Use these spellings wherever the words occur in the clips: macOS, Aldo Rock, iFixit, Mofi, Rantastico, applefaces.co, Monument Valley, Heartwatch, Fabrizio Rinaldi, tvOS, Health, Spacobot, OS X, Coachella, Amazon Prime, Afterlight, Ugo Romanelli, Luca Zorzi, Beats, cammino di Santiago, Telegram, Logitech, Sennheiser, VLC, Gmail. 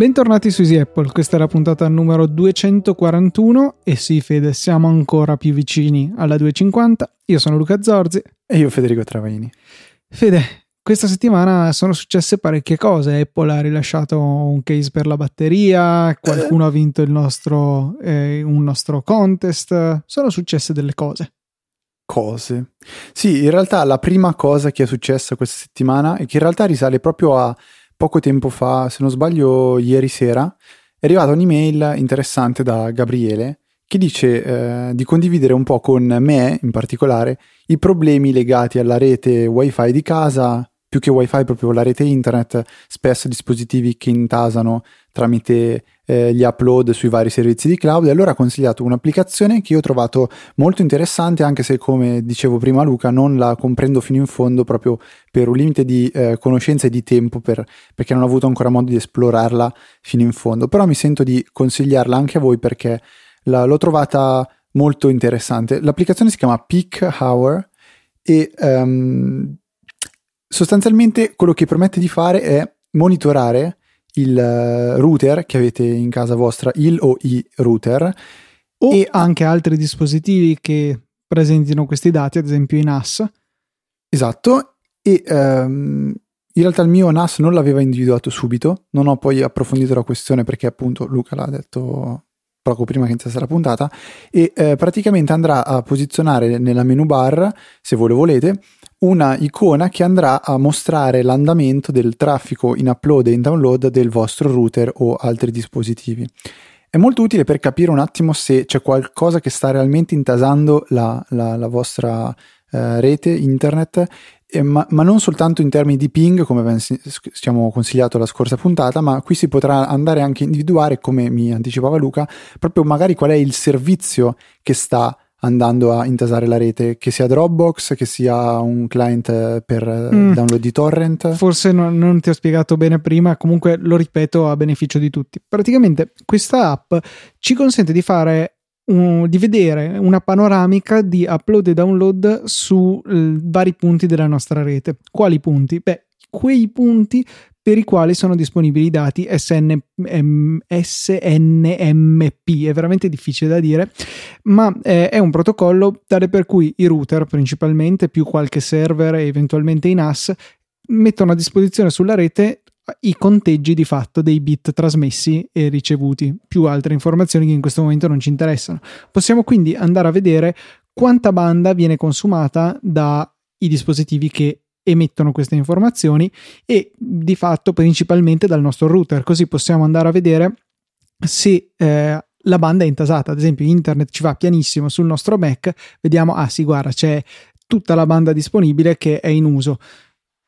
Bentornati su EasyApple, questa è la puntata numero 241 e sì Fede, siamo ancora più vicini alla 250. Io sono Luca Zorzi e io Federico Travaini. Fede, questa settimana sono successe parecchie cose. Apple ha rilasciato un case per la batteria, qualcuno ha vinto il nostro, un nostro contest, sono successe delle cose. Cose. Sì, in realtà la prima cosa che è successa questa settimana e che in realtà risale proprio a poco tempo fa, se non sbaglio ieri sera, è arrivata un'email interessante da Gabriele che dice di condividere un po' con me in particolare i problemi legati alla rete wifi di casa, più che wifi proprio la rete internet, spesso dispositivi che intasano tramite gli upload sui vari servizi di cloud. E allora ha consigliato un'applicazione che io ho trovato molto interessante, anche se, come dicevo prima Luca, non la comprendo fino in fondo proprio per un limite di conoscenza e di tempo, perché non ho avuto ancora modo di esplorarla fino in fondo, però mi sento di consigliarla anche a voi perché l'ho trovata molto interessante. L'applicazione si chiama Peak Hour e sostanzialmente quello che permette di fare è monitorare il router che avete in casa vostra, il o i router, o e anche altri dispositivi che presentino questi dati, ad esempio i NAS. Esatto, e in realtà il mio NAS non l'aveva individuato subito, non ho poi approfondito la questione perché appunto Luca l'ha detto poco prima che iniziasse la puntata, e praticamente andrà a posizionare nella menu bar, se voi lo volete, una icona che andrà a mostrare l'andamento del traffico in upload e in download del vostro router o altri dispositivi. È molto utile per capire un attimo se c'è qualcosa che sta realmente intasando la vostra rete internet, ma non soltanto in termini di ping, come abbiamo consigliato la scorsa puntata, ma qui si potrà andare anche a individuare, come mi anticipava Luca, proprio magari qual è il servizio che sta andando a intasare la rete, che sia Dropbox, che sia un client per download di torrent. Forse non ti ho spiegato bene prima, comunque lo ripeto a beneficio di tutti. Praticamente questa app ci consente di fare di vedere una panoramica di upload e download su vari punti della nostra rete. Quali punti? Beh, quei punti per i quali sono disponibili i dati SNMP, è veramente difficile da dire, ma è un protocollo tale per cui i router principalmente, più qualche server e eventualmente i NAS, mettono a disposizione sulla rete i conteggi di fatto dei bit trasmessi e ricevuti, più altre informazioni che in questo momento non ci interessano. Possiamo quindi andare a vedere quanta banda viene consumata dai dispositivi che emettono queste informazioni e di fatto principalmente dal nostro router, così possiamo andare a vedere se la banda è intasata. Ad esempio internet ci va pianissimo sul nostro Mac, vediamo, ah sì guarda, c'è tutta la banda disponibile che è in uso.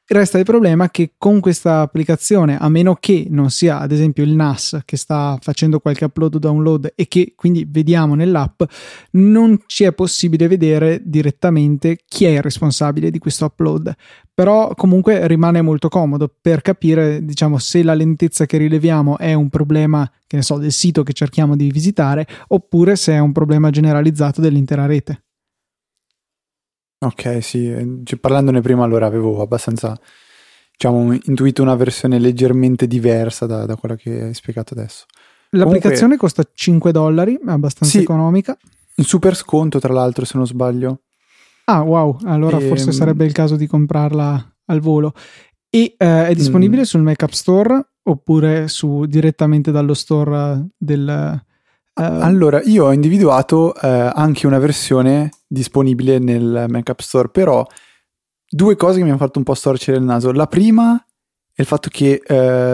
Resta il problema che con questa applicazione, a meno che non sia ad esempio il NAS che sta facendo qualche upload o download e che quindi vediamo nell'app, non ci è possibile vedere direttamente chi è il responsabile di questo upload, però comunque rimane molto comodo per capire, diciamo, se la lentezza che rileviamo è un problema, che ne so, del sito che cerchiamo di visitare, oppure se è un problema generalizzato dell'intera rete. Ok, sì, parlandone prima allora avevo abbastanza, diciamo, intuito una versione leggermente diversa da quella che hai spiegato adesso. L'applicazione comunque costa $5, è abbastanza economica. Il super sconto tra l'altro, se non sbaglio. Ah wow, allora forse sarebbe il caso di comprarla al volo. E è disponibile sul Mac App Store oppure direttamente dallo store del... Allora, io ho individuato anche una versione disponibile nel Mac App Store, però due cose che mi hanno fatto un po' storcere il naso. La prima è il fatto che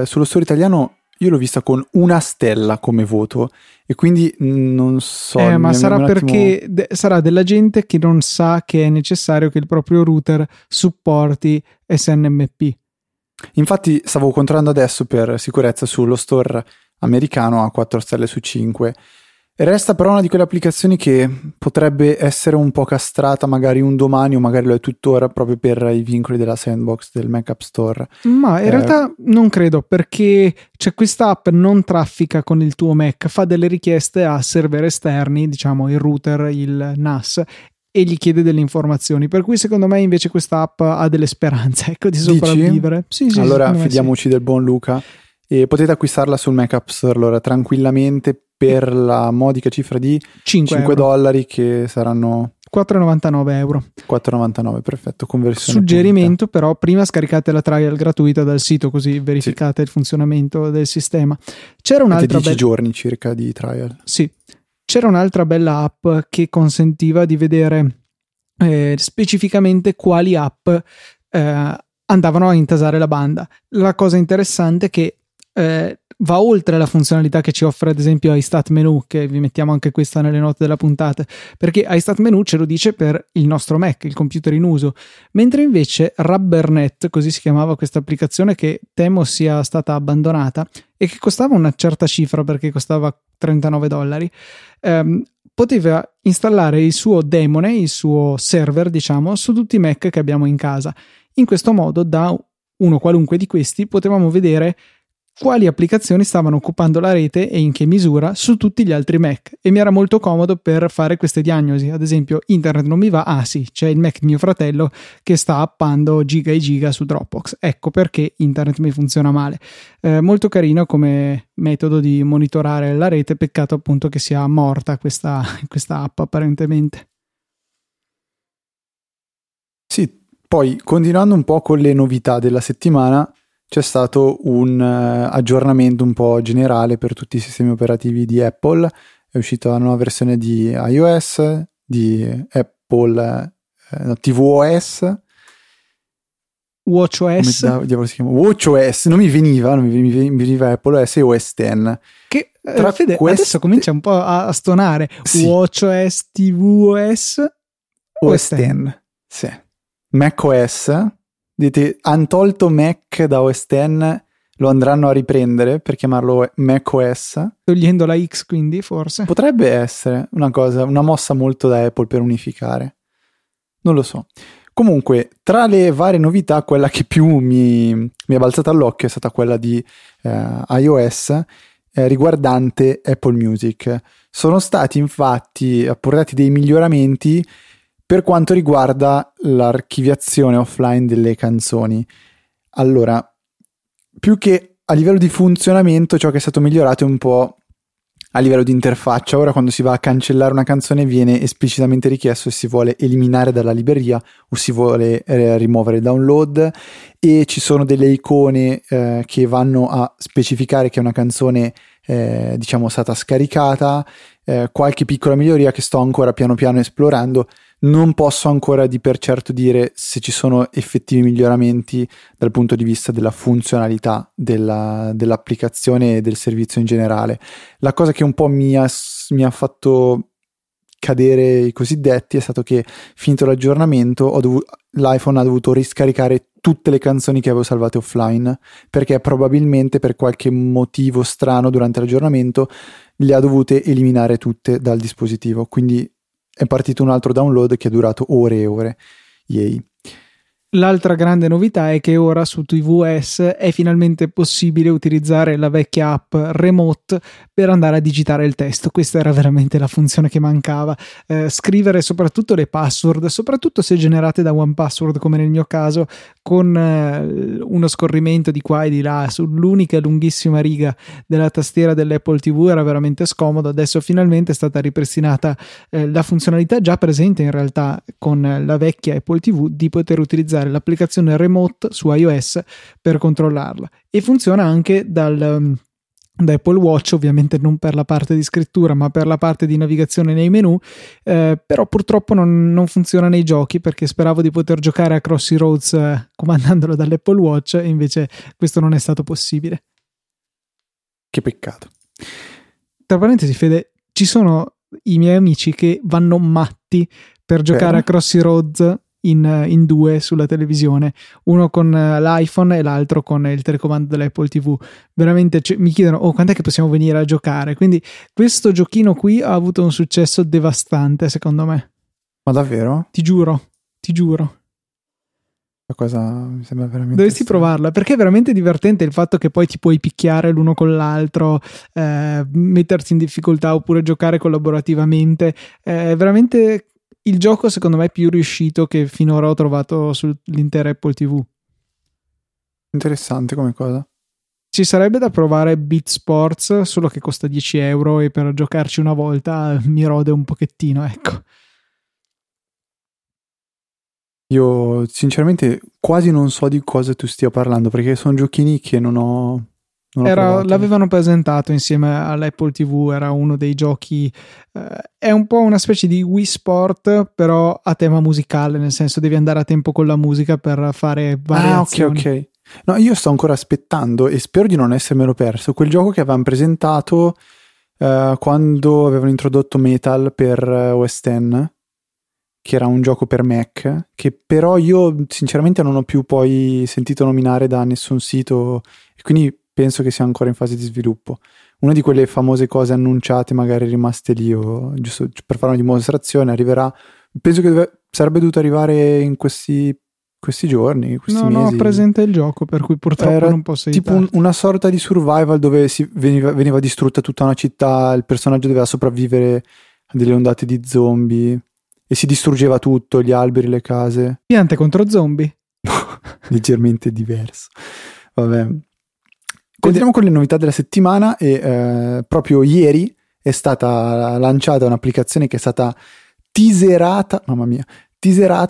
sullo store italiano io l'ho vista con 1 stella come voto e quindi non so... ma sarà perché sarà della gente che non sa che è necessario che il proprio router supporti SNMP. Infatti stavo controllando adesso per sicurezza sullo store americano, a 4 stelle su 5. Resta però una di quelle applicazioni che potrebbe essere un po' castrata magari un domani, o magari lo è tuttora, proprio per i vincoli della sandbox del Mac App Store. Ma in realtà non credo, perché cioè, questa app non traffica con il tuo Mac, fa delle richieste a server esterni, diciamo il router, il NAS, e gli chiede delle informazioni, per cui secondo me invece questa app ha delle speranze, ecco, di sopravvivere. Sì, allora fidiamoci del buon Luca. e potete acquistarla sul Mac App Store allora tranquillamente per la modica cifra di $5, che saranno €4,99. €4,99, perfetto, conversione. Suggerimento pulita. Però prima scaricate la trial gratuita dal sito, così verificate il funzionamento del sistema. C'era un'altra 10 giorni circa di trial. Sì. C'era un'altra bella app che consentiva di vedere specificamente quali app andavano a intasare la banda. La cosa interessante è che va oltre la funzionalità che ci offre ad esempio iStatMenu, che vi mettiamo anche questa nelle note della puntata, perché iStatMenu ce lo dice per il nostro Mac, il computer in uso, mentre invece Rubbernet, così si chiamava questa applicazione che temo sia stata abbandonata e che costava una certa cifra perché costava $39, poteva installare il suo daemone, il suo server diciamo, su tutti i Mac che abbiamo in casa. In questo modo da uno qualunque di questi potevamo vedere quali applicazioni stavano occupando la rete e in che misura su tutti gli altri Mac, e mi era molto comodo per fare queste diagnosi. Ad esempio internet non mi va, ah sì, c'è il Mac di mio fratello che sta appando giga e giga su Dropbox, ecco perché internet mi funziona male. Molto carino come metodo di monitorare la rete, peccato appunto che sia morta questa app apparentemente. Sì, poi continuando un po' con le novità della settimana, c'è stato un aggiornamento un po' generale per tutti i sistemi operativi di Apple. È uscita una nuova versione di iOS, di Apple tvOS, watchOS, watchOS non mi veniva Apple OS e OS X, che tra Fede, queste... adesso comincia un po' a stonare, sì. WatchOS, tvOS, OS X, sì. macOS, dite, han tolto Mac da OS X, lo andranno a riprendere per chiamarlo macOS. Togliendo la X, quindi, forse? Potrebbe essere una mossa molto da Apple per unificare. Non lo so. Comunque, tra le varie novità, quella che più mi è balzata all'occhio è stata quella di iOS riguardante Apple Music. Sono stati infatti apportati dei miglioramenti per quanto riguarda l'archiviazione offline delle canzoni. Allora, più che a livello di funzionamento, ciò che è stato migliorato è un po' a livello di interfaccia. Ora quando si va a cancellare una canzone viene esplicitamente richiesto se si vuole eliminare dalla libreria o si vuole rimuovere il download, e ci sono delle icone che vanno a specificare che è una canzone diciamo stata scaricata. Qualche piccola miglioria che sto ancora piano piano esplorando. Non posso ancora di per certo dire se ci sono effettivi miglioramenti dal punto di vista della funzionalità dell'applicazione e del servizio in generale. La cosa che un po' mi ha fatto cadere i cosiddetti è stato che, finito l'aggiornamento, l'iPhone ha dovuto riscaricare tutte le canzoni che avevo salvate offline, perché probabilmente per qualche motivo strano durante l'aggiornamento le ha dovute eliminare tutte dal dispositivo, quindi è partito un altro download che è durato ore e ore. Yay. L'altra grande novità è che ora su tvOS è finalmente possibile utilizzare la vecchia app Remote per andare a digitare il testo. Questa era veramente la funzione che mancava. Scrivere soprattutto le password, soprattutto se generate da 1Password come nel mio caso, con uno scorrimento di qua e di là sull'unica lunghissima riga della tastiera dell'Apple TV, era veramente scomodo. Adesso finalmente è stata ripristinata la funzionalità già presente in realtà con la vecchia Apple TV di poter utilizzare l'applicazione Remote su iOS per controllarla, e funziona anche da Apple Watch, ovviamente non per la parte di scrittura ma per la parte di navigazione nei menu, però purtroppo non funziona nei giochi, perché speravo di poter giocare a Crossy Roads comandandolo dall'Apple Watch e invece questo non è stato possibile. Che peccato. Tra parentesi, Fede, ci sono i miei amici che vanno matti per giocare a Crossy Roads in due sulla televisione, uno con l'iPhone e l'altro con il telecomando dell'Apple TV. Veramente mi chiedono quant'è che possiamo venire a giocare, quindi questo giochino qui ha avuto un successo devastante secondo me. Ma davvero? Ti giuro la cosa mi sembra veramente, dovresti provarla perché è veramente divertente il fatto che poi ti puoi picchiare l'uno con l'altro, mettersi in difficoltà oppure giocare collaborativamente. È veramente il gioco secondo me più riuscito che finora ho trovato sull'intera Apple TV. Interessante come cosa. Ci sarebbe da provare Beats Sports, solo che costa 10 euro e per giocarci una volta mi rode un pochettino, ecco. Io sinceramente quasi non so di cosa tu stia parlando, perché sono giochini che non ho l'avevano presentato insieme all'Apple TV, era uno dei giochi, è un po' una specie di Wii Sport però a tema musicale, nel senso devi andare a tempo con la musica per fare variazioni. Ah, ok. No, io sto ancora aspettando e spero di non essermelo perso quel gioco che avevano presentato quando avevano introdotto Metal per OS X, che era un gioco per Mac, che però io sinceramente non ho più poi sentito nominare da nessun sito, e quindi penso che sia ancora in fase di sviluppo. Una di quelle famose cose annunciate, magari rimaste lì, o giusto per fare una dimostrazione, arriverà, penso che sarebbe dovuto arrivare in questi giorni, questi mesi. No, presente il gioco, per cui purtroppo era non posso aiutarti. Tipo una sorta di survival dove veniva distrutta tutta una città, il personaggio doveva sopravvivere a delle ondate di zombie e si distruggeva tutto, gli alberi, le case. Piante contro zombie? Leggermente diverso. Vabbè. Continuiamo con le novità della settimana e proprio ieri è stata lanciata un'applicazione che è stata teaserata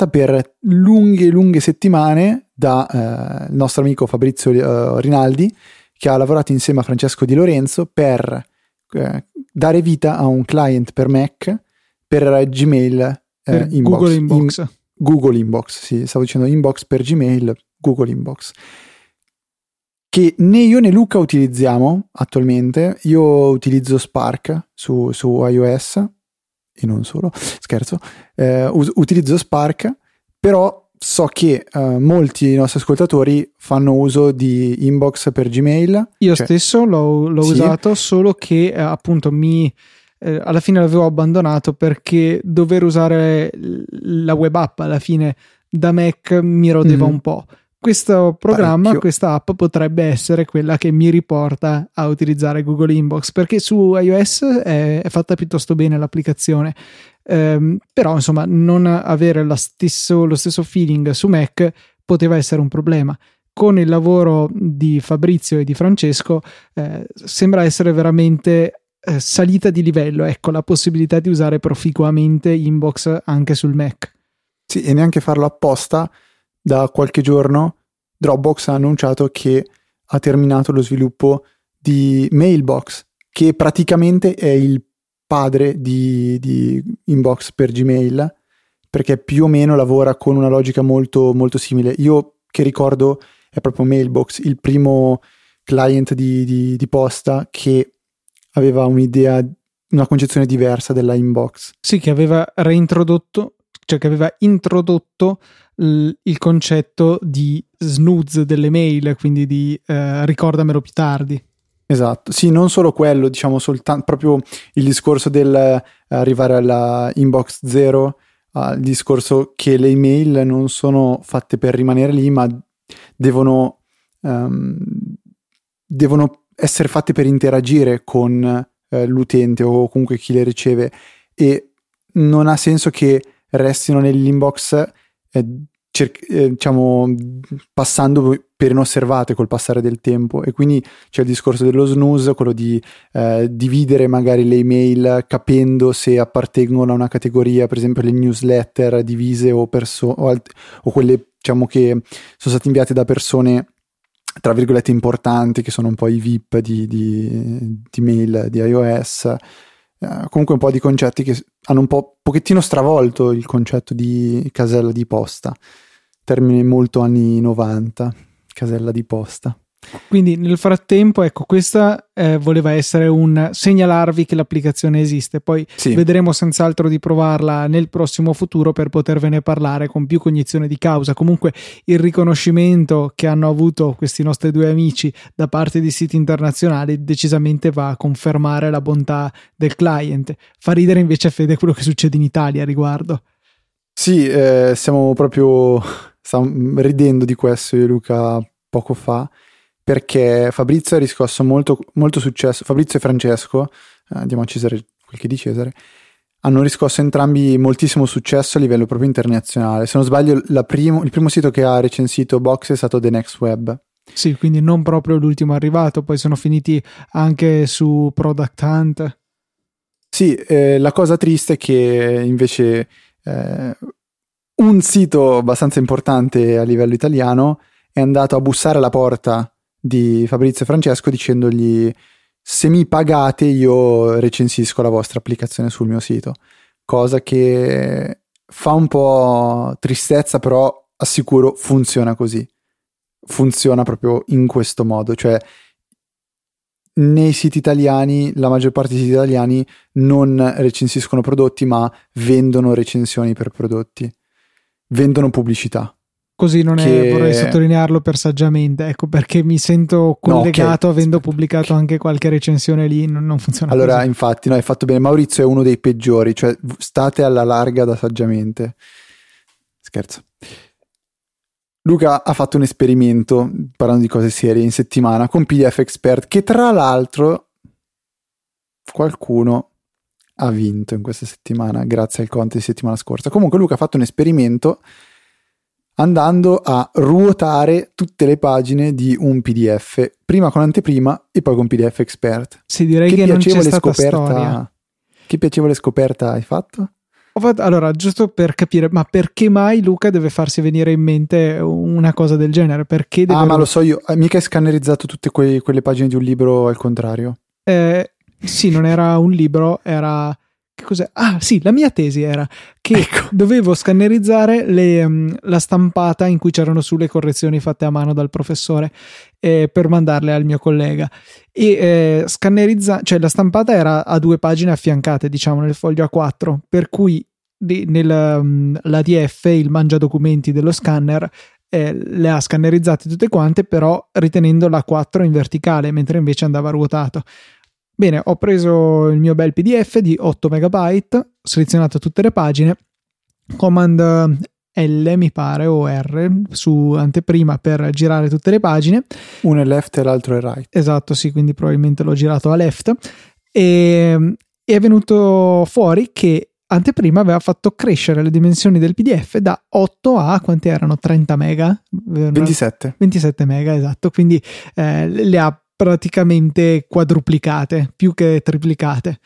per lunghe settimane da il nostro amico Fabrizio Rinaldi, che ha lavorato insieme a Francesco Di Lorenzo per dare vita a un client per Mac, per Gmail, per Inbox. Google Inbox. Google Inbox, sì, stavo dicendo Inbox per Gmail, Google Inbox. Che né io né Luca utilizziamo attualmente. Io utilizzo Spark su iOS e non solo, scherzo. Utilizzo Spark, però so che molti dei nostri ascoltatori fanno uso di Inbox per Gmail. Io stesso l'ho sì, usato, solo che appunto alla fine l'avevo abbandonato perché dover usare la web app alla fine da Mac mi rodeva un po'. Questo programma, questa app potrebbe essere quella che mi riporta a utilizzare Google Inbox, perché su iOS è fatta piuttosto bene l'applicazione, però insomma non avere lo stesso feeling su Mac poteva essere un problema. Con il lavoro di Fabrizio e di Francesco sembra essere veramente salita di livello, ecco, la possibilità di usare proficuamente Inbox anche sul Mac. Sì, e neanche farlo apposta. Da qualche giorno Dropbox ha annunciato che ha terminato lo sviluppo di Mailbox, che praticamente è il padre di Inbox per Gmail, perché più o meno lavora con una logica molto, molto simile. Io che ricordo è proprio Mailbox, il primo client di posta che aveva una concezione diversa della Inbox. Sì, che aveva introdotto il concetto di snooze delle mail, quindi di ricordamelo più tardi. Esatto, sì, non solo quello, diciamo soltanto proprio il discorso del arrivare alla inbox zero, il discorso che le email non sono fatte per rimanere lì, ma devono essere fatte per interagire con l'utente o comunque chi le riceve, e non ha senso che restino nell'inbox diciamo passando per inosservate col passare del tempo. E quindi c'è il discorso dello snooze, quello di dividere magari le email capendo se appartengono a una categoria, per esempio le newsletter divise o quelle diciamo che sono state inviate da persone tra virgolette importanti, che sono un po' i VIP di mail di iOS. Comunque un po' di concetti che hanno un pochettino stravolto il concetto di casella di posta, termine molto anni 90, casella di posta. Quindi nel frattempo, ecco, questa voleva essere un segnalarvi che l'applicazione esiste, poi sì, vedremo senz'altro di provarla nel prossimo futuro per potervene parlare con più cognizione di causa. Comunque il riconoscimento che hanno avuto questi nostri due amici da parte di siti internazionali decisamente va a confermare la bontà del client. Fa ridere invece, a Fede, quello che succede in Italia a riguardo. Sì, stiamo ridendo di questo io e Luca poco fa, perché Fabrizio ha riscosso molto, molto successo. Fabrizio e Francesco, andiamo a Cesare quel che di Cesare, hanno riscosso entrambi moltissimo successo a livello proprio internazionale. Se non sbaglio il primo sito che ha recensito Box è stato The Next Web, Sì, quindi non proprio l'ultimo arrivato, poi sono finiti anche su Product Hunt. Sì, la cosa triste è che invece un sito abbastanza importante a livello italiano è andato a bussare alla porta di Fabrizio e Francesco dicendogli: se mi pagate io recensisco la vostra applicazione sul mio sito. Cosa che fa un po' tristezza, però assicuro funziona così, funziona proprio in questo modo, cioè nei siti italiani, la maggior parte dei siti italiani non recensiscono prodotti ma vendono recensioni per prodotti, vendono pubblicità. Così non è, vorrei sottolinearlo per Saggiamente, ecco perché mi sento collegato, no, okay, avendo pubblicato anche qualche recensione lì, non funziona allora così. Infatti, no, hai fatto bene, Maurizio è uno dei peggiori, cioè state alla larga da Saggiamente. Scherzo. Luca ha fatto un esperimento, parlando di cose serie, in settimana con PDF Expert, che tra l'altro qualcuno ha vinto in questa settimana grazie al conto di settimana scorsa. Comunque Luca ha fatto un esperimento andando a ruotare tutte le pagine di un PDF, prima con Anteprima e poi con PDF Expert. Sì, direi che non c'è stata storia. Che piacevole scoperta hai fatto? Allora, giusto per capire, ma perché mai Luca deve farsi venire in mente una cosa del genere? Perché deve... Ah, ma lo so io, mica hai scannerizzato tutte quelle pagine di un libro al contrario? Sì, non era un libro, era... Che cos'è? Ah sì, la mia tesi era che, ecco, dovevo scannerizzare la stampata in cui c'erano su le correzioni fatte a mano dal professore per mandarle al mio collega e cioè la stampata era a due pagine affiancate, diciamo nel foglio A4, per cui l'ADF, il mangiadocumenti dello scanner, le ha scannerizzate tutte quante, però ritenendo la A4 in verticale, mentre invece andava ruotato. Bene, ho preso il mio bel PDF di 8 megabyte, selezionato tutte le pagine, Command L mi pare, o R, su Anteprima per girare tutte le pagine. Uno è left e l'altro è right. Esatto, sì, quindi probabilmente l'ho girato a left. E è venuto fuori che Anteprima aveva fatto crescere le dimensioni del PDF da 8 a quanti erano? 30 mega? 27. 27 mega, esatto, quindi le ha praticamente quadruplicate, più che triplicate.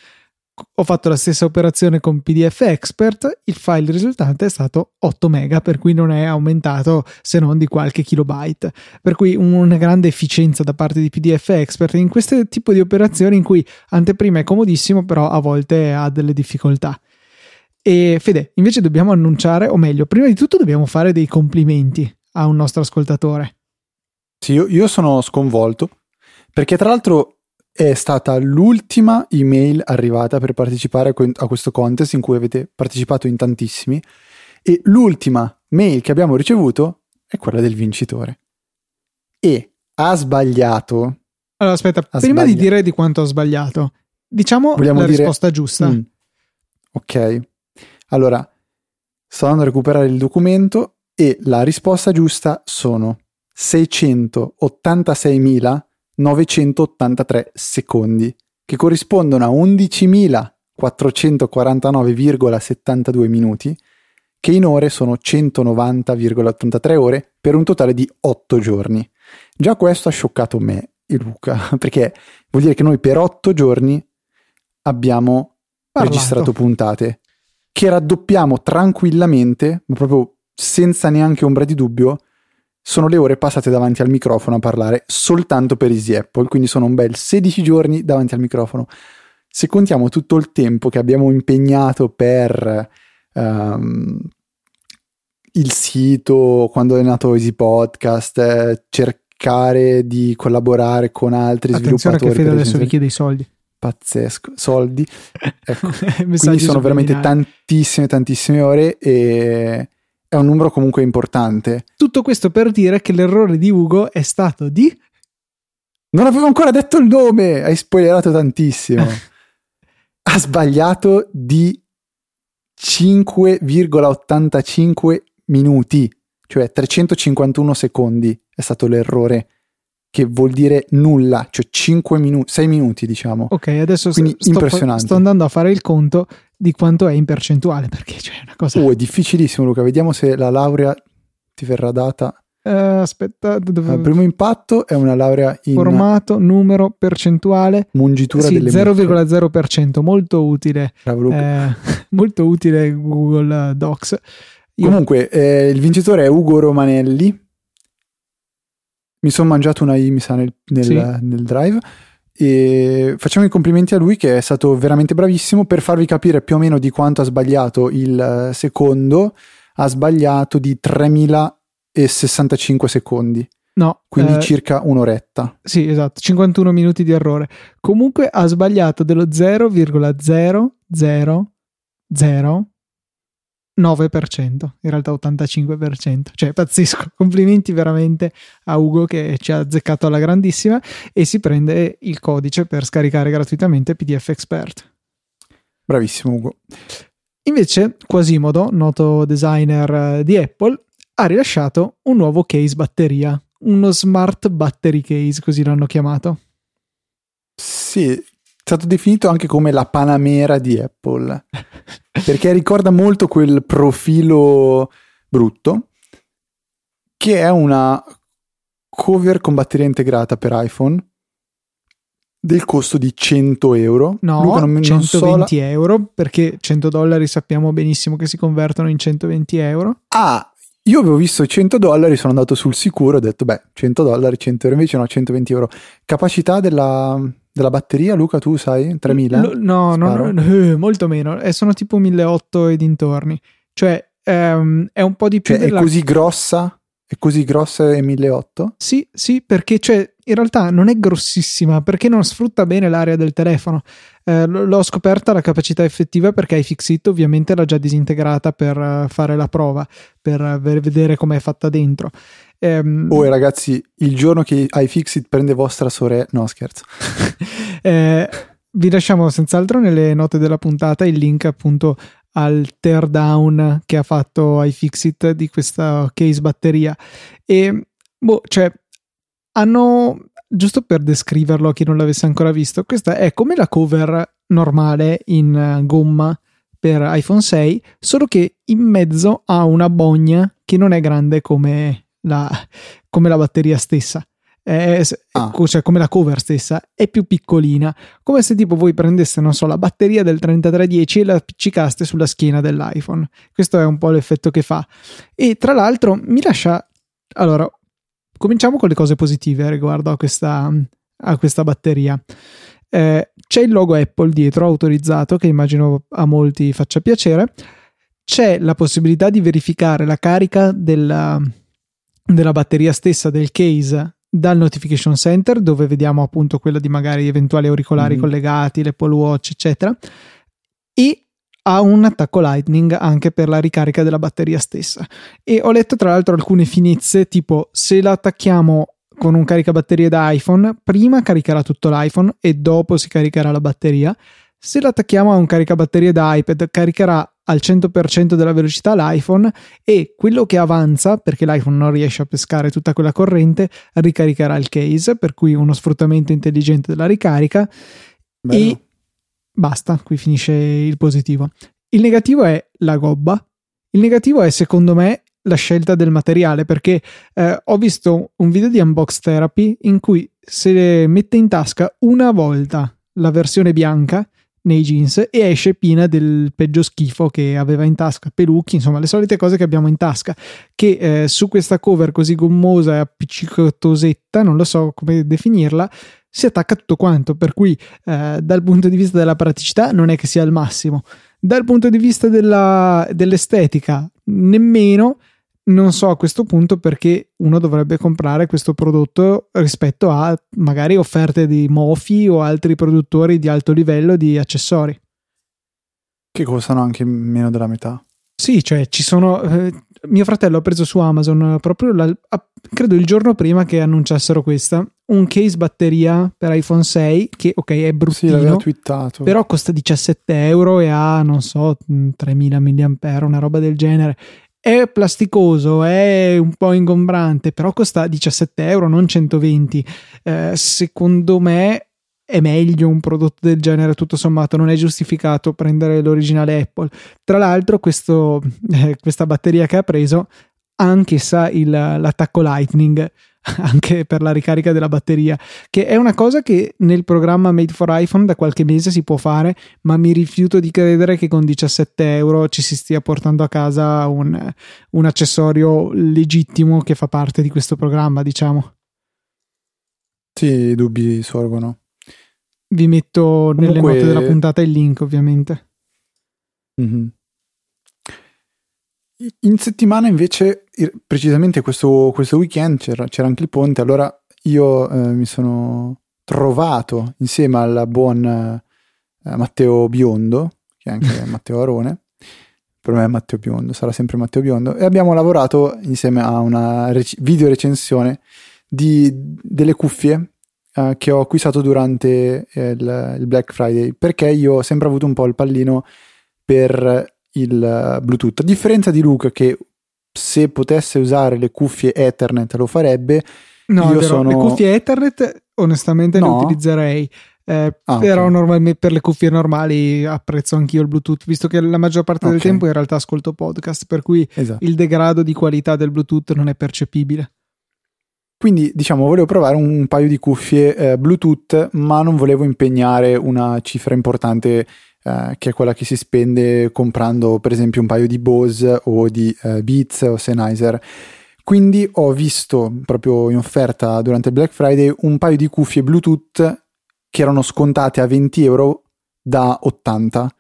Ho fatto la stessa operazione con PDF Expert, il file risultante è stato 8 mega, per cui non è aumentato se non di qualche kilobyte, per cui una grande efficienza da parte di PDF Expert in questo tipo di operazioni in cui Anteprima è comodissimo, però a volte ha delle difficoltà. E Fede, invece dobbiamo annunciare, o meglio, prima di tutto dobbiamo fare dei complimenti a un nostro ascoltatore. Sì, io sono sconvolto, perché tra l'altro è stata l'ultima email arrivata per partecipare a questo contest in cui avete partecipato in tantissimi, e l'ultima mail che abbiamo ricevuto è quella del vincitore. E ha sbagliato. Allora aspetta, prima di dire di quanto ha sbagliato, diciamo risposta giusta. Ok, allora sto andando a recuperare il documento e la risposta giusta sono 686.983 secondi, che corrispondono a 11.449,72 minuti, che in ore sono 190,83 ore, per un totale di 8 giorni. Già questo ha scioccato me e Luca, perché vuol dire che noi per 8 giorni abbiamo registrato puntate che raddoppiamo tranquillamente, ma proprio senza neanche ombra di dubbio. Sono le ore passate davanti al microfono a parlare soltanto per EasyApple, quindi sono un bel 16 giorni davanti al microfono. Se contiamo tutto il tempo che abbiamo impegnato per il sito, quando è nato Easy Podcast, cercare di collaborare con altri sviluppatori. Attenzione che Fede adesso vi chiede i soldi. Pazzesco, soldi. Ecco. Quindi sono veramente tantissime ore e... È un numero comunque importante. Tutto questo per dire che l'errore di Ugo è stato di... Non avevo ancora detto il nome! Hai spoilerato tantissimo. Ha sbagliato di 5,85 minuti, cioè 351 secondi è stato l'errore, che vuol dire nulla, cioè 6 minuti diciamo. Ok, adesso quindi sto andando a fare il conto di quanto è in percentuale, perché cioè è una cosa... è difficilissimo Luca, vediamo se la laurea ti verrà data. aspettate, dove... Il primo impatto è una laurea in formato, numero, percentuale, mungitura, sì, delle 0,0%, molto utile. Bravo, Luca. Molto utile Google Docs. Io... Comunque il vincitore è Ugo Romanelli. Mi sono mangiato una I, mi sa, nel drive. E facciamo i complimenti a lui, che è stato veramente bravissimo. Per farvi capire più o meno di quanto ha sbagliato, il secondo ha sbagliato di 3.065 secondi, no, quindi circa un'oretta. Sì, esatto, 51 minuti di errore. Comunque ha sbagliato dello 0,0009%, in realtà 85%, cioè pazzesco. Complimenti veramente a Ugo, che ci ha azzeccato alla grandissima, e si prende il codice per scaricare gratuitamente PDF Expert. Bravissimo Ugo. Invece Quasimodo, noto designer di Apple, ha rilasciato un nuovo case batteria, uno smart battery case, così l'hanno chiamato. Sì, è stato definito anche come la Panamera di Apple perché ricorda molto quel profilo brutto, che è una cover con batteria integrata per iPhone del costo di 100 euro. No, Luca, €120, perché $100 sappiamo benissimo che si convertono in €120. Ah, io avevo visto $100, sono andato sul sicuro, ho detto beh, $100, €100, invece no, €120. Capacità della batteria, Luca, tu sai? 3000? No, molto meno, sono tipo 1800 e dintorni, cioè è un po' di più, cioè, della... è così grossa e 1800? Sì, perché cioè, in realtà non è grossissima, perché non sfrutta bene l'area del telefono. L'ho scoperta la capacità effettiva perché iFixit ovviamente l'ha già disintegrata per fare la prova, per vedere com'è fatta dentro. Ragazzi, il giorno che iFixit prende vostra sorella, no, scherzo. Vi lasciamo senz'altro nelle note della puntata il link, appunto, al teardown che ha fatto iFixit di questa case batteria. E cioè, hanno, giusto per descriverlo a chi non l'avesse ancora visto, questa è come la cover normale in gomma per iPhone 6, solo che in mezzo ha una bogna che non è grande come la batteria stessa. Cioè, come la cover stessa, è più piccolina, come se tipo voi prendeste, non so, la batteria del 3310 e la appiccicaste sulla schiena dell'iPhone. Questo è un po' l'effetto che fa. E tra l'altro allora cominciamo con le cose positive riguardo a questa batteria. C'è il logo Apple dietro, autorizzato, che immagino a molti faccia piacere. C'è la possibilità di verificare la carica della batteria stessa, del case, dal notification center, dove vediamo appunto quella di magari eventuali auricolari collegati, l'Apple Watch, eccetera, e ha un attacco lightning anche per la ricarica della batteria stessa. E ho letto tra l'altro alcune finezze, tipo se la attacchiamo con un caricabatterie da iPhone, prima caricherà tutto l'iPhone e dopo si caricherà la batteria. Se la attacchiamo a un caricabatterie da iPad, caricherà al 100% della velocità l'iPhone, e quello che avanza, perché l'iPhone non riesce a pescare tutta quella corrente, ricaricherà il case, per cui uno sfruttamento intelligente della ricarica. Bello. E basta, qui finisce il positivo. Il negativo è la gobba. Il negativo è, secondo me, la scelta del materiale, perché ho visto un video di Unbox Therapy in cui se mette in tasca una volta la versione bianca nei jeans e esce piena del peggio schifo che aveva in tasca, peluchi, insomma le solite cose che abbiamo in tasca, che su questa cover così gommosa e appiccicatosetta, non lo so come definirla, si attacca tutto quanto, per cui dal punto di vista della praticità non è che sia al massimo, dal punto di vista dell'estetica nemmeno. Non so a questo punto perché uno dovrebbe comprare questo prodotto rispetto a magari offerte di Mofi o altri produttori di alto livello di accessori, che costano anche meno della metà. Sì, cioè ci sono... mio fratello ha preso su Amazon proprio credo il giorno prima che annunciassero questa, un case batteria per iPhone 6 che ok è bruttino, sì, l'aveva twittato, però costa €17 e ha, non so, 3000 mAh, una roba del genere. È plasticoso, è un po' ingombrante, però costa €17, non 120. Secondo me è meglio un prodotto del genere, tutto sommato. Non è giustificato prendere l'originale Apple. Tra l'altro questa batteria che ha preso anch'essa l'attacco Lightning, anche per la ricarica della batteria, che è una cosa che nel programma Made for iPhone da qualche mese si può fare, ma mi rifiuto di credere che con 17 euro ci si stia portando a casa un accessorio legittimo che fa parte di questo programma, diciamo. Sì, i dubbi sorgono. Vi metto nelle note della puntata il link, ovviamente. Mm-hmm. In settimana invece, precisamente questo weekend c'era anche il ponte, allora io mi sono trovato insieme al buon Matteo Biondo, che è anche Matteo Arone, per me è Matteo Biondo, sarà sempre Matteo Biondo, e abbiamo lavorato insieme a una video recensione delle cuffie che ho acquistato durante il Black Friday, perché io ho sempre avuto un po' il pallino per il Bluetooth, a differenza di Luca che se potesse usare le cuffie Ethernet lo farebbe. No, io le cuffie Ethernet onestamente no, le utilizzerei, però okay, normalmente per le cuffie normali apprezzo anch'io il Bluetooth, visto che la maggior parte del tempo in realtà ascolto podcast, per cui il degrado di qualità del Bluetooth non è percepibile. Quindi diciamo volevo provare un paio di cuffie Bluetooth, ma non volevo impegnare una cifra importante, che è quella che si spende comprando per esempio un paio di Bose o di Beats o Sennheiser. Quindi ho visto proprio in offerta durante il Black Friday un paio di cuffie Bluetooth che erano scontate a 20 euro da 80.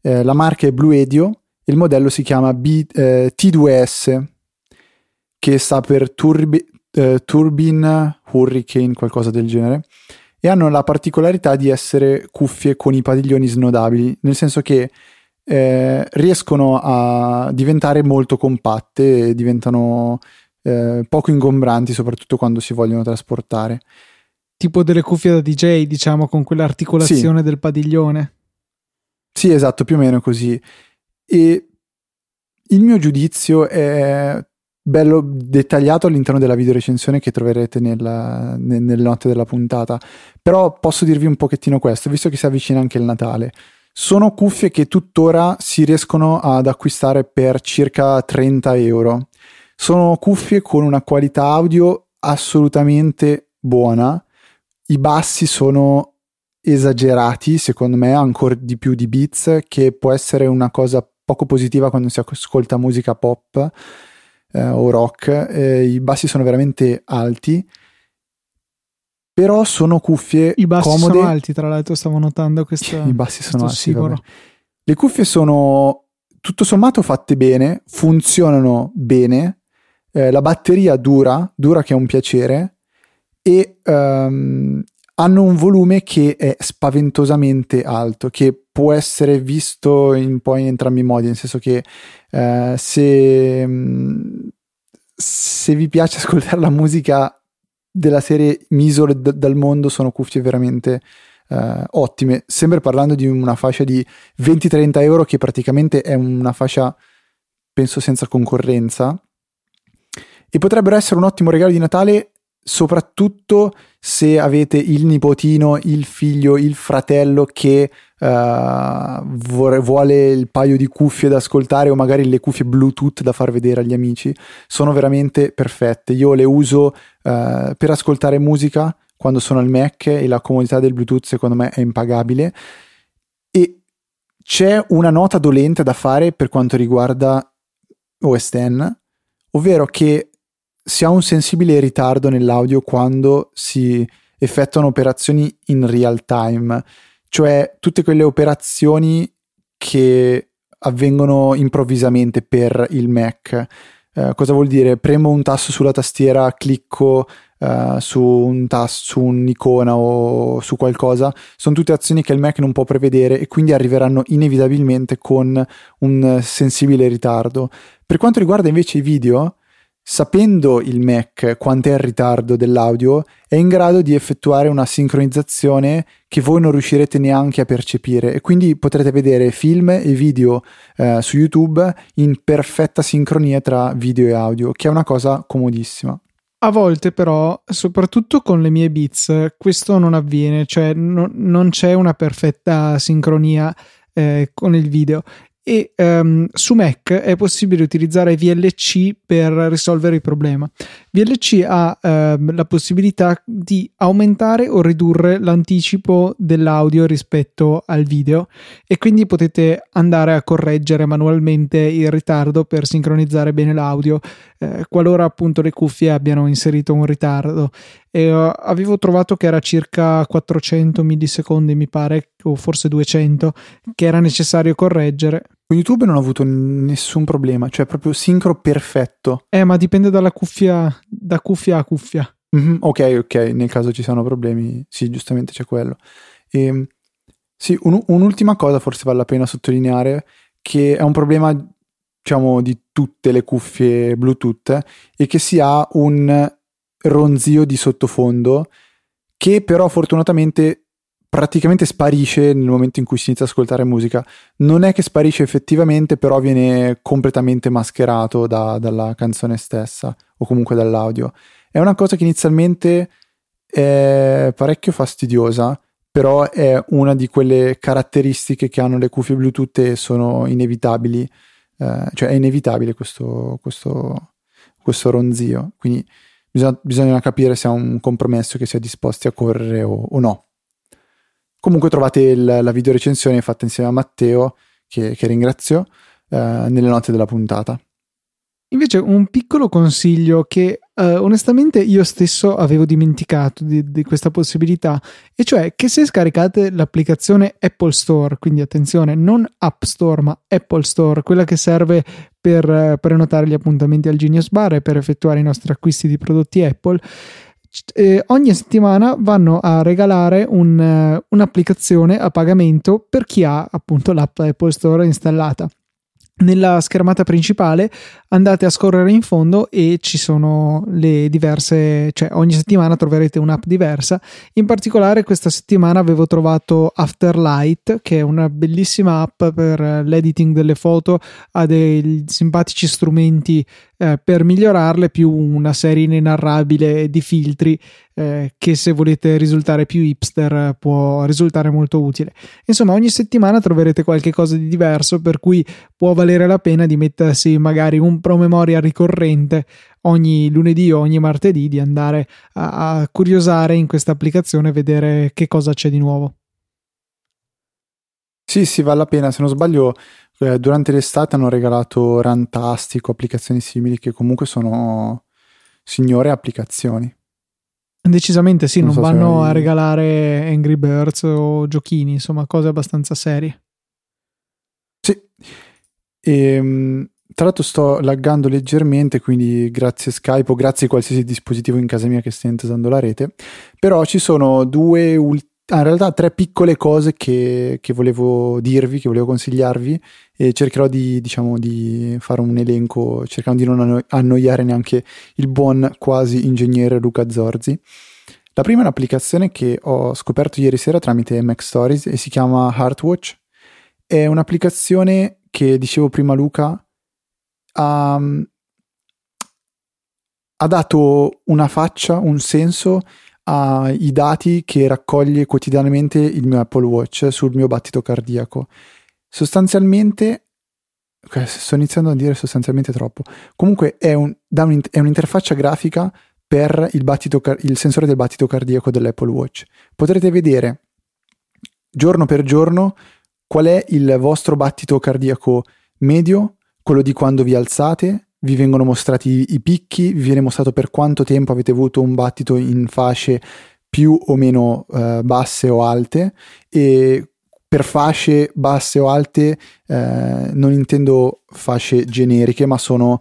La marca è Blue Edio, il modello si chiama tvOS, che sta per Turbine Hurricane, qualcosa del genere, e hanno la particolarità di essere cuffie con i padiglioni snodabili, nel senso che riescono a diventare molto compatte e diventano poco ingombranti, soprattutto quando si vogliono trasportare, tipo delle cuffie da DJ, diciamo, con quell'articolazione del padiglione. Sì, esatto, più o meno così. E il mio giudizio è bello dettagliato all'interno della video recensione che troverete nelle note della puntata, però posso dirvi un pochettino questo, visto che si avvicina anche il Natale. Sono cuffie che tuttora si riescono ad acquistare per circa 30 euro, sono cuffie con una qualità audio assolutamente buona, i bassi sono esagerati secondo me, ancora di più di Beats, che può essere una cosa poco positiva quando si ascolta musica pop o rock. I bassi sono veramente alti, però sono cuffie comode. I bassi sono alti, tra l'altro stavo notando questa, i bassi sono alti, le cuffie sono tutto sommato fatte bene, funzionano bene, la batteria dura che è un piacere, e hanno un volume che è spaventosamente alto, che può essere visto un po' in entrambi i modi, nel senso che se vi piace ascoltare la musica della serie mi isolo dal mondo, sono cuffie veramente ottime, sempre parlando di una fascia di 20-30 euro che praticamente è una fascia penso senza concorrenza, e potrebbero essere un ottimo regalo di Natale, soprattutto se avete il nipotino, il figlio, il fratello che vuole il paio di cuffie da ascoltare, o magari le cuffie Bluetooth da far vedere agli amici. Sono veramente perfette, io le uso per ascoltare musica quando sono al Mac, e la comodità del Bluetooth secondo me è impagabile. E c'è una nota dolente da fare per quanto riguarda OS X, ovvero che si ha un sensibile ritardo nell'audio quando si effettuano operazioni in real time, cioè tutte quelle operazioni che avvengono improvvisamente per il Mac. Cosa vuol dire? Premo un tasto sulla tastiera, clicco su un'icona o su qualcosa, sono tutte azioni che il Mac non può prevedere, e quindi arriveranno inevitabilmente con un sensibile ritardo. Per quanto riguarda invece i video, sapendo il Mac quant'è il ritardo dell'audio, è in grado di effettuare una sincronizzazione che voi non riuscirete neanche a percepire, e quindi potrete vedere film e video su YouTube in perfetta sincronia tra video e audio, che è una cosa comodissima. A volte però, soprattutto con le mie Beats, questo non avviene, cioè non c'è una perfetta sincronia con il video. e su Mac è possibile utilizzare VLC per risolvere il problema. VLC ha la possibilità di aumentare o ridurre l'anticipo dell'audio rispetto al video, e quindi potete andare a correggere manualmente il ritardo per sincronizzare bene l'audio, qualora appunto le cuffie abbiano inserito un ritardo. E avevo trovato che era circa 400 millisecondi mi pare, o forse 200, che era necessario correggere. Con YouTube non ho avuto nessun problema, cioè proprio sincro perfetto. Ma dipende dalla cuffia, da cuffia a cuffia. Mm-hmm, ok, nel caso ci siano problemi, sì, giustamente c'è quello. E, sì, un'ultima cosa forse vale la pena sottolineare, che è un problema diciamo di tutte le cuffie Bluetooth, e che si ha un ronzio di sottofondo che però fortunatamente praticamente sparisce nel momento in cui si inizia ad ascoltare musica. Non è che sparisce effettivamente, però viene completamente mascherato dalla canzone stessa, o comunque dall'audio. È una cosa che inizialmente è parecchio fastidiosa, però è una di quelle caratteristiche che hanno le cuffie Bluetooth e sono inevitabili, cioè è inevitabile questo ronzio, quindi bisogna capire se è un compromesso che si è disposti a correre o no. Comunque trovate la video recensione fatta insieme a Matteo, che ringrazio, nelle note della puntata. Invece un piccolo consiglio che onestamente io stesso avevo dimenticato di questa possibilità, e cioè che se scaricate l'applicazione Apple Store, quindi attenzione, non App Store ma Apple Store, quella che serve per prenotare gli appuntamenti al Genius Bar e per effettuare i nostri acquisti di prodotti Apple, ogni settimana vanno a regalare un'applicazione a pagamento per chi ha appunto l'app Apple Store installata. Nella schermata principale andate a scorrere in fondo e ci sono le diverse, cioè ogni settimana troverete un'app diversa. In particolare questa settimana avevo trovato Afterlight, che è una bellissima app per l'editing delle foto, ha dei simpatici strumenti per migliorarle, più una serie inenarrabile di filtri che, se volete risultare più hipster, può risultare molto utile. Insomma, ogni settimana troverete qualche cosa di diverso, per cui può valere la pena di mettersi magari un promemoria ricorrente ogni lunedì o ogni martedì, di andare a curiosare in questa applicazione e vedere che cosa c'è di nuovo. Sì, vale la pena. Se non sbaglio durante l'estate hanno regalato Rantastico, applicazioni simili, che comunque sono signore applicazioni. Decisamente sì, non vanno a regalare Angry Birds o giochini, insomma cose abbastanza serie. Sì, e tra l'altro sto laggando leggermente, quindi grazie Skype o grazie a qualsiasi dispositivo in casa mia che stia usando la rete, però ci sono tre piccole cose che volevo dirvi, che volevo consigliarvi, e cercherò di fare un elenco, cercando di non annoiare neanche il buon quasi ingegnere Luca Zorzi. La prima è un'applicazione che ho scoperto ieri sera tramite Mac Stories e si chiama Heartwatch. È un'applicazione che, dicevo prima Luca, ha dato una faccia, un senso ai dati che raccoglie quotidianamente il mio Apple Watch sul mio battito cardiaco. Sostanzialmente, sto iniziando a dire sostanzialmente troppo, comunque è un'interfaccia grafica per il sensore del battito cardiaco dell'Apple Watch. Potrete vedere giorno per giorno qual è il vostro battito cardiaco medio, quello di quando vi alzate. Vi vengono mostrati i picchi, vi viene mostrato per quanto tempo avete avuto un battito in fasce più o meno basse o alte, e per fasce basse o alte non intendo fasce generiche, ma sono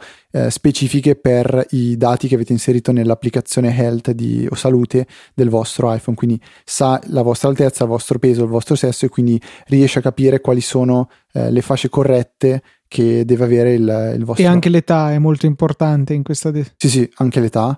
specifiche per i dati che avete inserito nell'applicazione Health o Salute del vostro iPhone, quindi sa la vostra altezza, il vostro peso, il vostro sesso, e quindi riesce a capire quali sono le fasce corrette che deve avere il vostro. E anche l'età è molto importante in questa sì, anche l'età.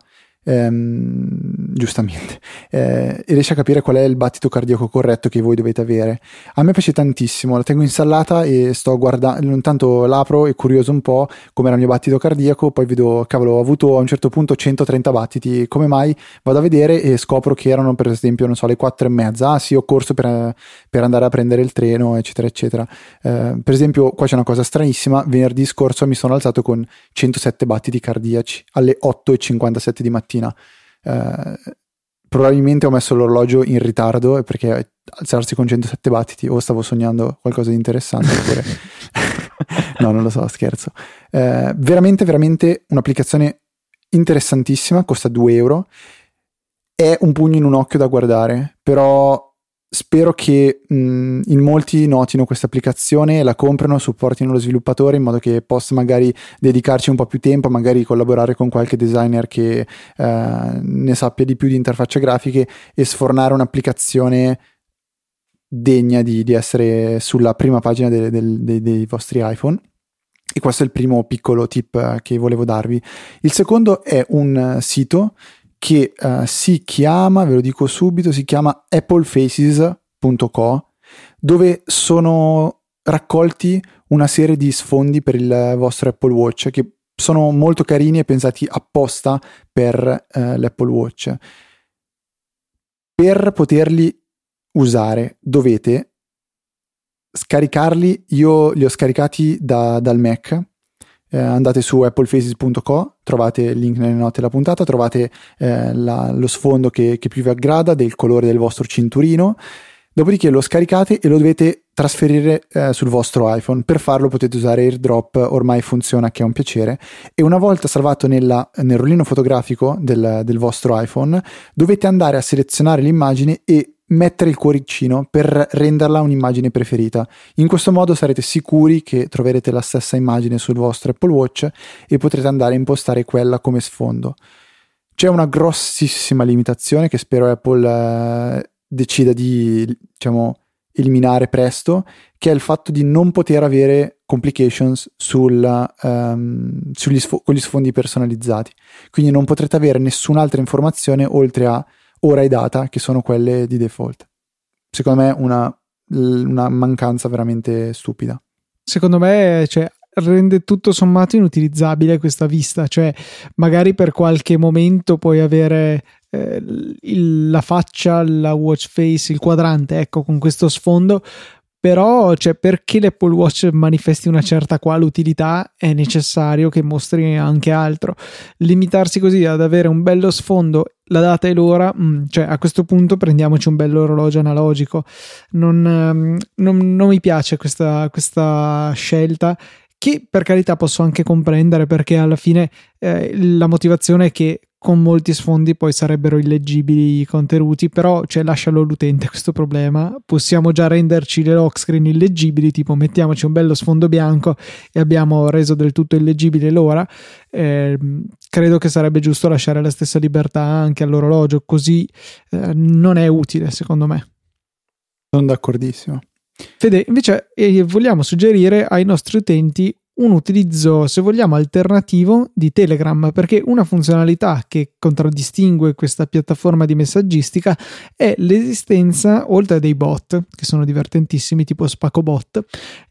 giustamente, e riesce a capire qual è il battito cardiaco corretto che voi dovete avere. A me piace tantissimo, la tengo installata e sto guardando, intanto l'apro e curioso un po' com'era il mio battito cardiaco, poi vedo, cavolo, ho avuto a un certo punto 130 battiti, come mai? Vado a vedere e scopro che erano per esempio, non so, le 4:30, ah sì, ho corso per andare a prendere il treno, eccetera eccetera. Per esempio qua c'è una cosa stranissima, venerdì scorso mi sono alzato con 107 battiti cardiaci alle 8:57 di mattina. Probabilmente ho messo l'orologio in ritardo, perché alzarsi con 107 battiti, o stavo sognando qualcosa di interessante oppure... no, non lo so, scherzo. Veramente veramente un'applicazione interessantissima, costa €2, è un pugno in un occhio da guardare, però spero che in molti notino questa applicazione, la comprano, supportino lo sviluppatore in modo che possa magari dedicarci un po' più tempo, magari collaborare con qualche designer che ne sappia di più di interfacce grafiche e sfornare un'applicazione degna di essere sulla prima pagina dei vostri iPhone. E questo è il primo piccolo tip che volevo darvi. Il secondo è un sito che si chiama, ve lo dico subito, si chiama applefaces.co, dove sono raccolti una serie di sfondi per il vostro Apple Watch che sono molto carini e pensati apposta per l'Apple Watch. Per poterli usare dovete scaricarli, io li ho scaricati dal Mac. Andate su applefaces.co, trovate il link nelle note della puntata, trovate lo sfondo che più vi aggrada, del colore del vostro cinturino, dopodiché lo scaricate e lo dovete trasferire sul vostro iPhone. Per farlo potete usare AirDrop, ormai funziona, che è un piacere, e una volta salvato nel rollino fotografico del vostro iPhone dovete andare a selezionare l'immagine e mettere il cuoricino per renderla un'immagine preferita. In questo modo sarete sicuri che troverete la stessa immagine sul vostro Apple Watch e potrete andare a impostare quella come sfondo. C'è una grossissima limitazione che spero Apple decida di, diciamo, eliminare presto, che è il fatto di non poter avere complications con gli sfondi personalizzati. Quindi non potrete avere nessun'altra informazione oltre a ora e data, che sono quelle di default. Secondo me una mancanza veramente stupida. Secondo me, cioè, rende tutto sommato inutilizzabile questa vista, cioè magari per qualche momento puoi avere la faccia, la watch face, il quadrante, ecco, con questo sfondo, però cioè, perché l'Apple Watch manifesti una certa qual utilità è necessario che mostri anche altro. Limitarsi così ad avere un bello sfondo, la data e l'ora, cioè a questo punto prendiamoci un bello orologio analogico. Non mi piace questa scelta, che per carità posso anche comprendere, perché alla fine la motivazione è che con molti sfondi poi sarebbero illeggibili i contenuti, però cioè, lascialo l'utente questo problema. Possiamo già renderci le lock screen illeggibili, tipo mettiamoci un bello sfondo bianco e abbiamo reso del tutto illeggibile l'ora. Credo che sarebbe giusto lasciare la stessa libertà anche all'orologio, così non è utile, secondo me. Sono d'accordissimo. Fede, invece vogliamo suggerire ai nostri utenti un utilizzo, se vogliamo, alternativo di Telegram, perché una funzionalità che contraddistingue questa piattaforma di messaggistica è l'esistenza, oltre a dei bot che sono divertentissimi tipo SpacoBot,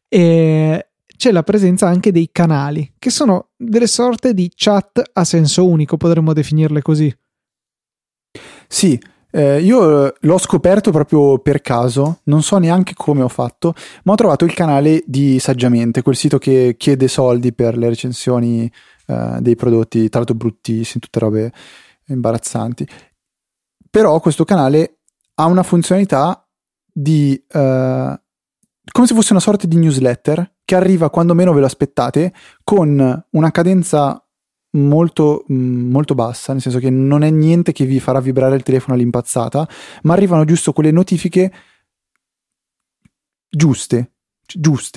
c'è la presenza anche dei canali, che sono delle sorte di chat a senso unico, potremmo definirle così. Sì. Io l'ho scoperto proprio per caso, non so neanche come ho fatto, ma ho trovato il canale di Saggiamente, quel sito che chiede soldi per le recensioni dei prodotti, tra l'altro bruttissimi, tutte robe imbarazzanti. Però questo canale ha una funzionalità di come se fosse una sorta di newsletter che arriva quando meno ve lo aspettate, con una cadenza molto molto bassa, nel senso che non è niente che vi farà vibrare il telefono all'impazzata, ma arrivano giusto quelle notifiche giuste,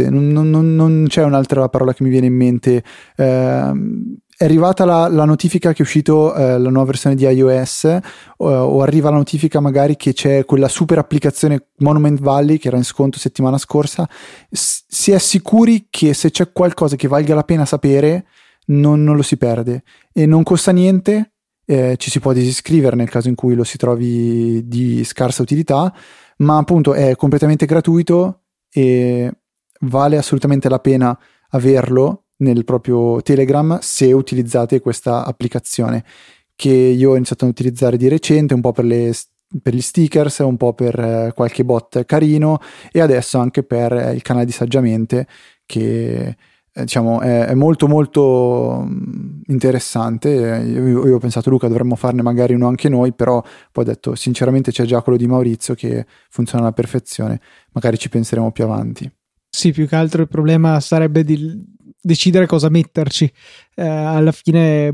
non c'è un'altra parola che mi viene in mente. È arrivata la notifica che è uscito la nuova versione di iOS, o arriva la notifica magari che c'è quella super applicazione Monument Valley che era in sconto settimana scorsa. Si è sicuri che se c'è qualcosa che valga la pena sapere non lo si perde, e non costa niente, ci si può disiscrivere nel caso in cui lo si trovi di scarsa utilità, ma appunto è completamente gratuito e vale assolutamente la pena averlo nel proprio Telegram se utilizzate questa applicazione, che io ho iniziato a utilizzare di recente un po' per gli stickers, un po' per qualche bot carino e adesso anche per il canale di Saggiamente, che diciamo è molto molto interessante. Io ho pensato, Luca, dovremmo farne magari uno anche noi, però poi ho detto sinceramente c'è già quello di Maurizio che funziona alla perfezione, magari ci penseremo più avanti. Sì, più che altro il problema sarebbe di decidere cosa metterci, alla fine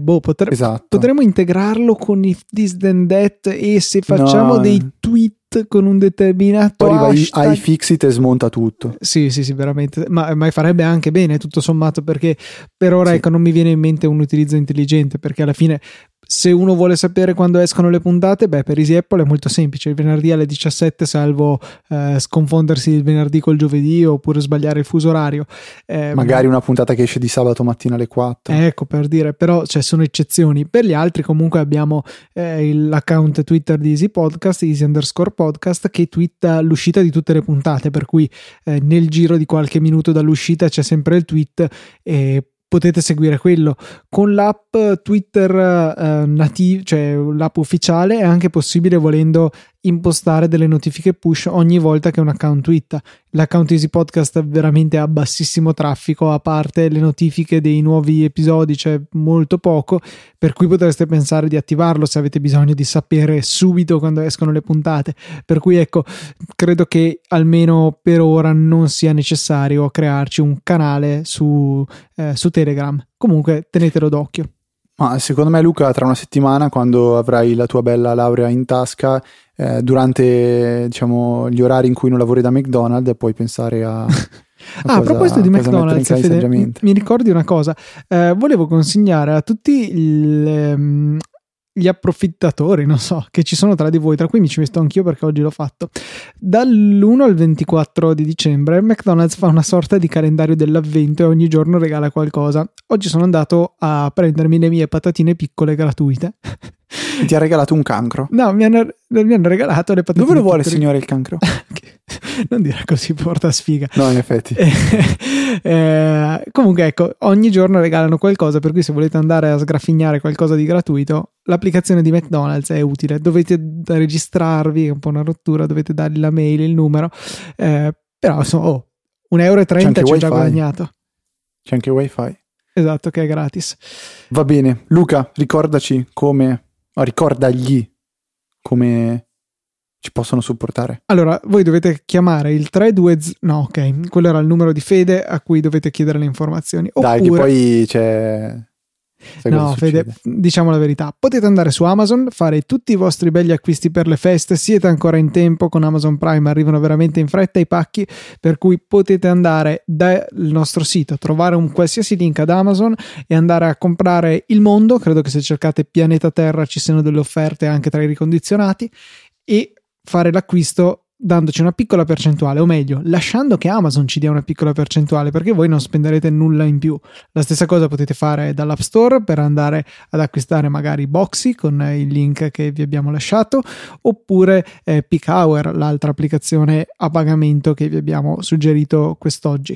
esatto. Potremmo integrarlo con If This Then That, e se facciamo dei tweet con un determinato hashtag, iFixit e smonta tutto. Sì veramente, ma farebbe anche bene tutto sommato, perché per ora ecco, non mi viene in mente un utilizzo intelligente, perché alla fine se uno vuole sapere quando escono le puntate, per EasyApple è molto semplice, il venerdì alle 17, salvo sconfondersi il venerdì col giovedì oppure sbagliare il fuso orario. Magari una puntata che esce di sabato mattina alle 4. Ecco, per dire, però sono eccezioni. Per gli altri comunque abbiamo l'account Twitter di Easy Podcast, Easy_podcast, che twitta l'uscita di tutte le puntate, per cui nel giro di qualche minuto dall'uscita c'è sempre il tweet e potete seguire quello. Con l'app Twitter nativa, cioè l'app ufficiale, è anche possibile, volendo, impostare delle notifiche push ogni volta che un account twitta. L'account Easy Podcast veramente ha bassissimo traffico, a parte le notifiche dei nuovi episodi c'è molto poco, per cui potreste pensare di attivarlo se avete bisogno di sapere subito quando escono le puntate, per cui ecco, credo che almeno per ora non sia necessario crearci un canale su Telegram. Comunque tenetelo d'occhio. Ma secondo me, Luca, tra una settimana, quando avrai la tua bella laurea in tasca, durante gli orari in cui non lavori da McDonald's, puoi pensare a a proposito di McDonald's, Fede, mi ricordi una cosa, volevo consigliare a tutti gli approfittatori, non so, che ci sono tra di voi, tra cui mi ci metto anch'io perché oggi l'ho fatto. Dall'1 al 24 di dicembre McDonald's fa una sorta di calendario dell'avvento e ogni giorno regala qualcosa. Oggi sono andato a prendermi le mie patatine piccole gratuite. Ti ha regalato un cancro? No, mi hanno regalato le patatine. Dove lo vuole, signore, il cancro? Non dire così, porta sfiga. No, in effetti. Comunque ecco, ogni giorno regalano qualcosa, per cui se volete andare a sgraffignare qualcosa di gratuito, l'applicazione di McDonald's è utile. Dovete registrarvi, è un po' una rottura, dovete dargli la mail, il numero, però insomma, €1,30 ci ho già guadagnato. C'è anche wifi. Esatto, che è gratis. Va bene, Luca, ricordagli come ci possono supportare. Allora, voi dovete chiamare il 320... No, ok, quello era il numero di Fede a cui dovete chiedere le informazioni. Oppure... Dai, che poi c'è... No, Fede, diciamo la verità, potete andare su Amazon, fare tutti i vostri belli acquisti per le feste, siete ancora in tempo con Amazon Prime, arrivano veramente in fretta i pacchi, per cui potete andare dal nostro sito, trovare un qualsiasi link ad Amazon e andare a comprare il mondo. Credo che se cercate pianeta Terra ci siano delle offerte anche tra i ricondizionati, e fare l'acquisto dandoci una piccola percentuale, o meglio lasciando che Amazon ci dia una piccola percentuale, perché voi non spenderete nulla in più. La stessa cosa potete fare dall'App Store per andare ad acquistare magari Boxy con il link che vi abbiamo lasciato, oppure Peak Hour, l'altra applicazione a pagamento che vi abbiamo suggerito quest'oggi.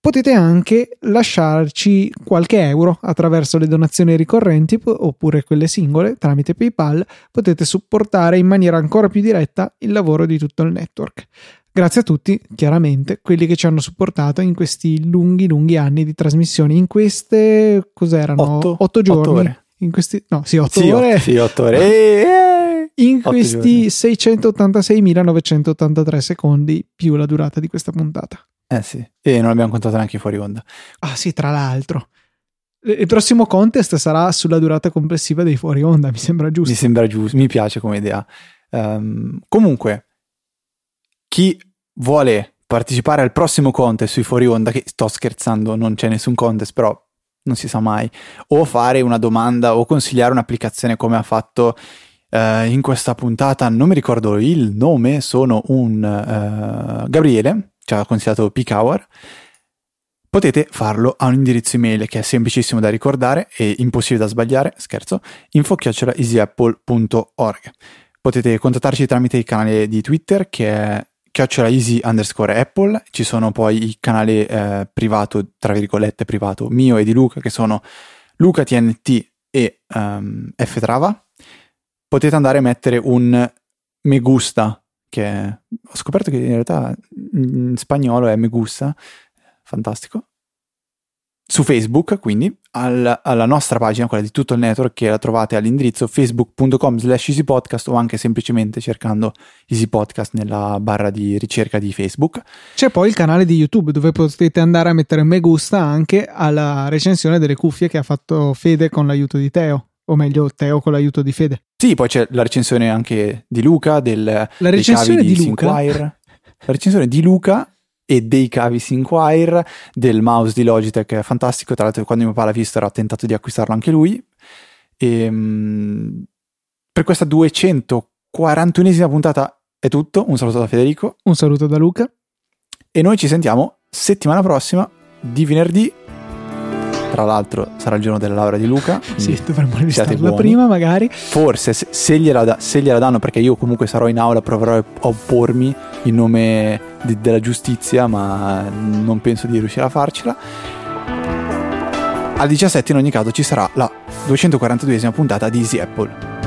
Potete anche lasciarci qualche euro attraverso le donazioni ricorrenti oppure quelle singole tramite PayPal. Potete supportare in maniera ancora più diretta il lavoro di tutto il network. Grazie a tutti, chiaramente, quelli che ci hanno supportato in questi lunghi anni di trasmissioni, in queste cos'erano? 8 giorni. 8 ore. In questi 8 ore. Sì, 8 ore. In questi 686.983 secondi più la durata di questa puntata. Sì, e non abbiamo contato neanche fuori onda. Ah sì, tra l'altro il prossimo contest sarà sulla durata complessiva dei fuori onda, mi sembra giusto. Mi sembra giusto, mi piace come idea. Comunque, chi vuole partecipare al prossimo contest sui fuori onda, che sto scherzando, non c'è nessun contest, però non si sa mai, o fare una domanda o consigliare un'applicazione come ha fatto in questa puntata, non mi ricordo il nome, sono un Gabriele, ci ha consigliato Peak Hour, Potete farlo a un indirizzo email che è semplicissimo da ricordare e impossibile da sbagliare, scherzo, info@easyapple.org. Potete contattarci tramite il canale di Twitter che è @easy_apple, ci sono poi il canale privato, tra virgolette privato, mio e di Luca, che sono LucaTNT e Ftrava. Potete andare a mettere un me gusta, che ho scoperto che in realtà in spagnolo è me gusta, fantastico, su Facebook, quindi alla nostra pagina, quella di tutto il network, che la trovate all'indirizzo facebook.com/easypodcast o anche semplicemente cercando easypodcast nella barra di ricerca di Facebook. C'è poi il canale di YouTube dove potete andare a mettere me gusta anche alla recensione delle cuffie che ha fatto Fede con l'aiuto di Teo, o meglio Teo con l'aiuto di Fede. Sì, poi c'è la recensione anche di Luca, la recensione di Luca. La recensione di Luca e dei cavi Sinquire, del mouse di Logitech, è fantastico, tra l'altro quando mio papà l'ha visto era tentato di acquistarlo anche lui. Per questa 241esima puntata è tutto, un saluto da Federico, un saluto da Luca e noi ci sentiamo settimana prossima di venerdì, tra l'altro sarà il giorno della laurea di Luca. Sì, dovremmo registrarla prima magari, forse se gliela danno, perché io comunque sarò in aula, proverò a oppormi in nome della giustizia, ma non penso di riuscire a farcela. Al 17 in ogni caso ci sarà la 242esima puntata di Easy Apple.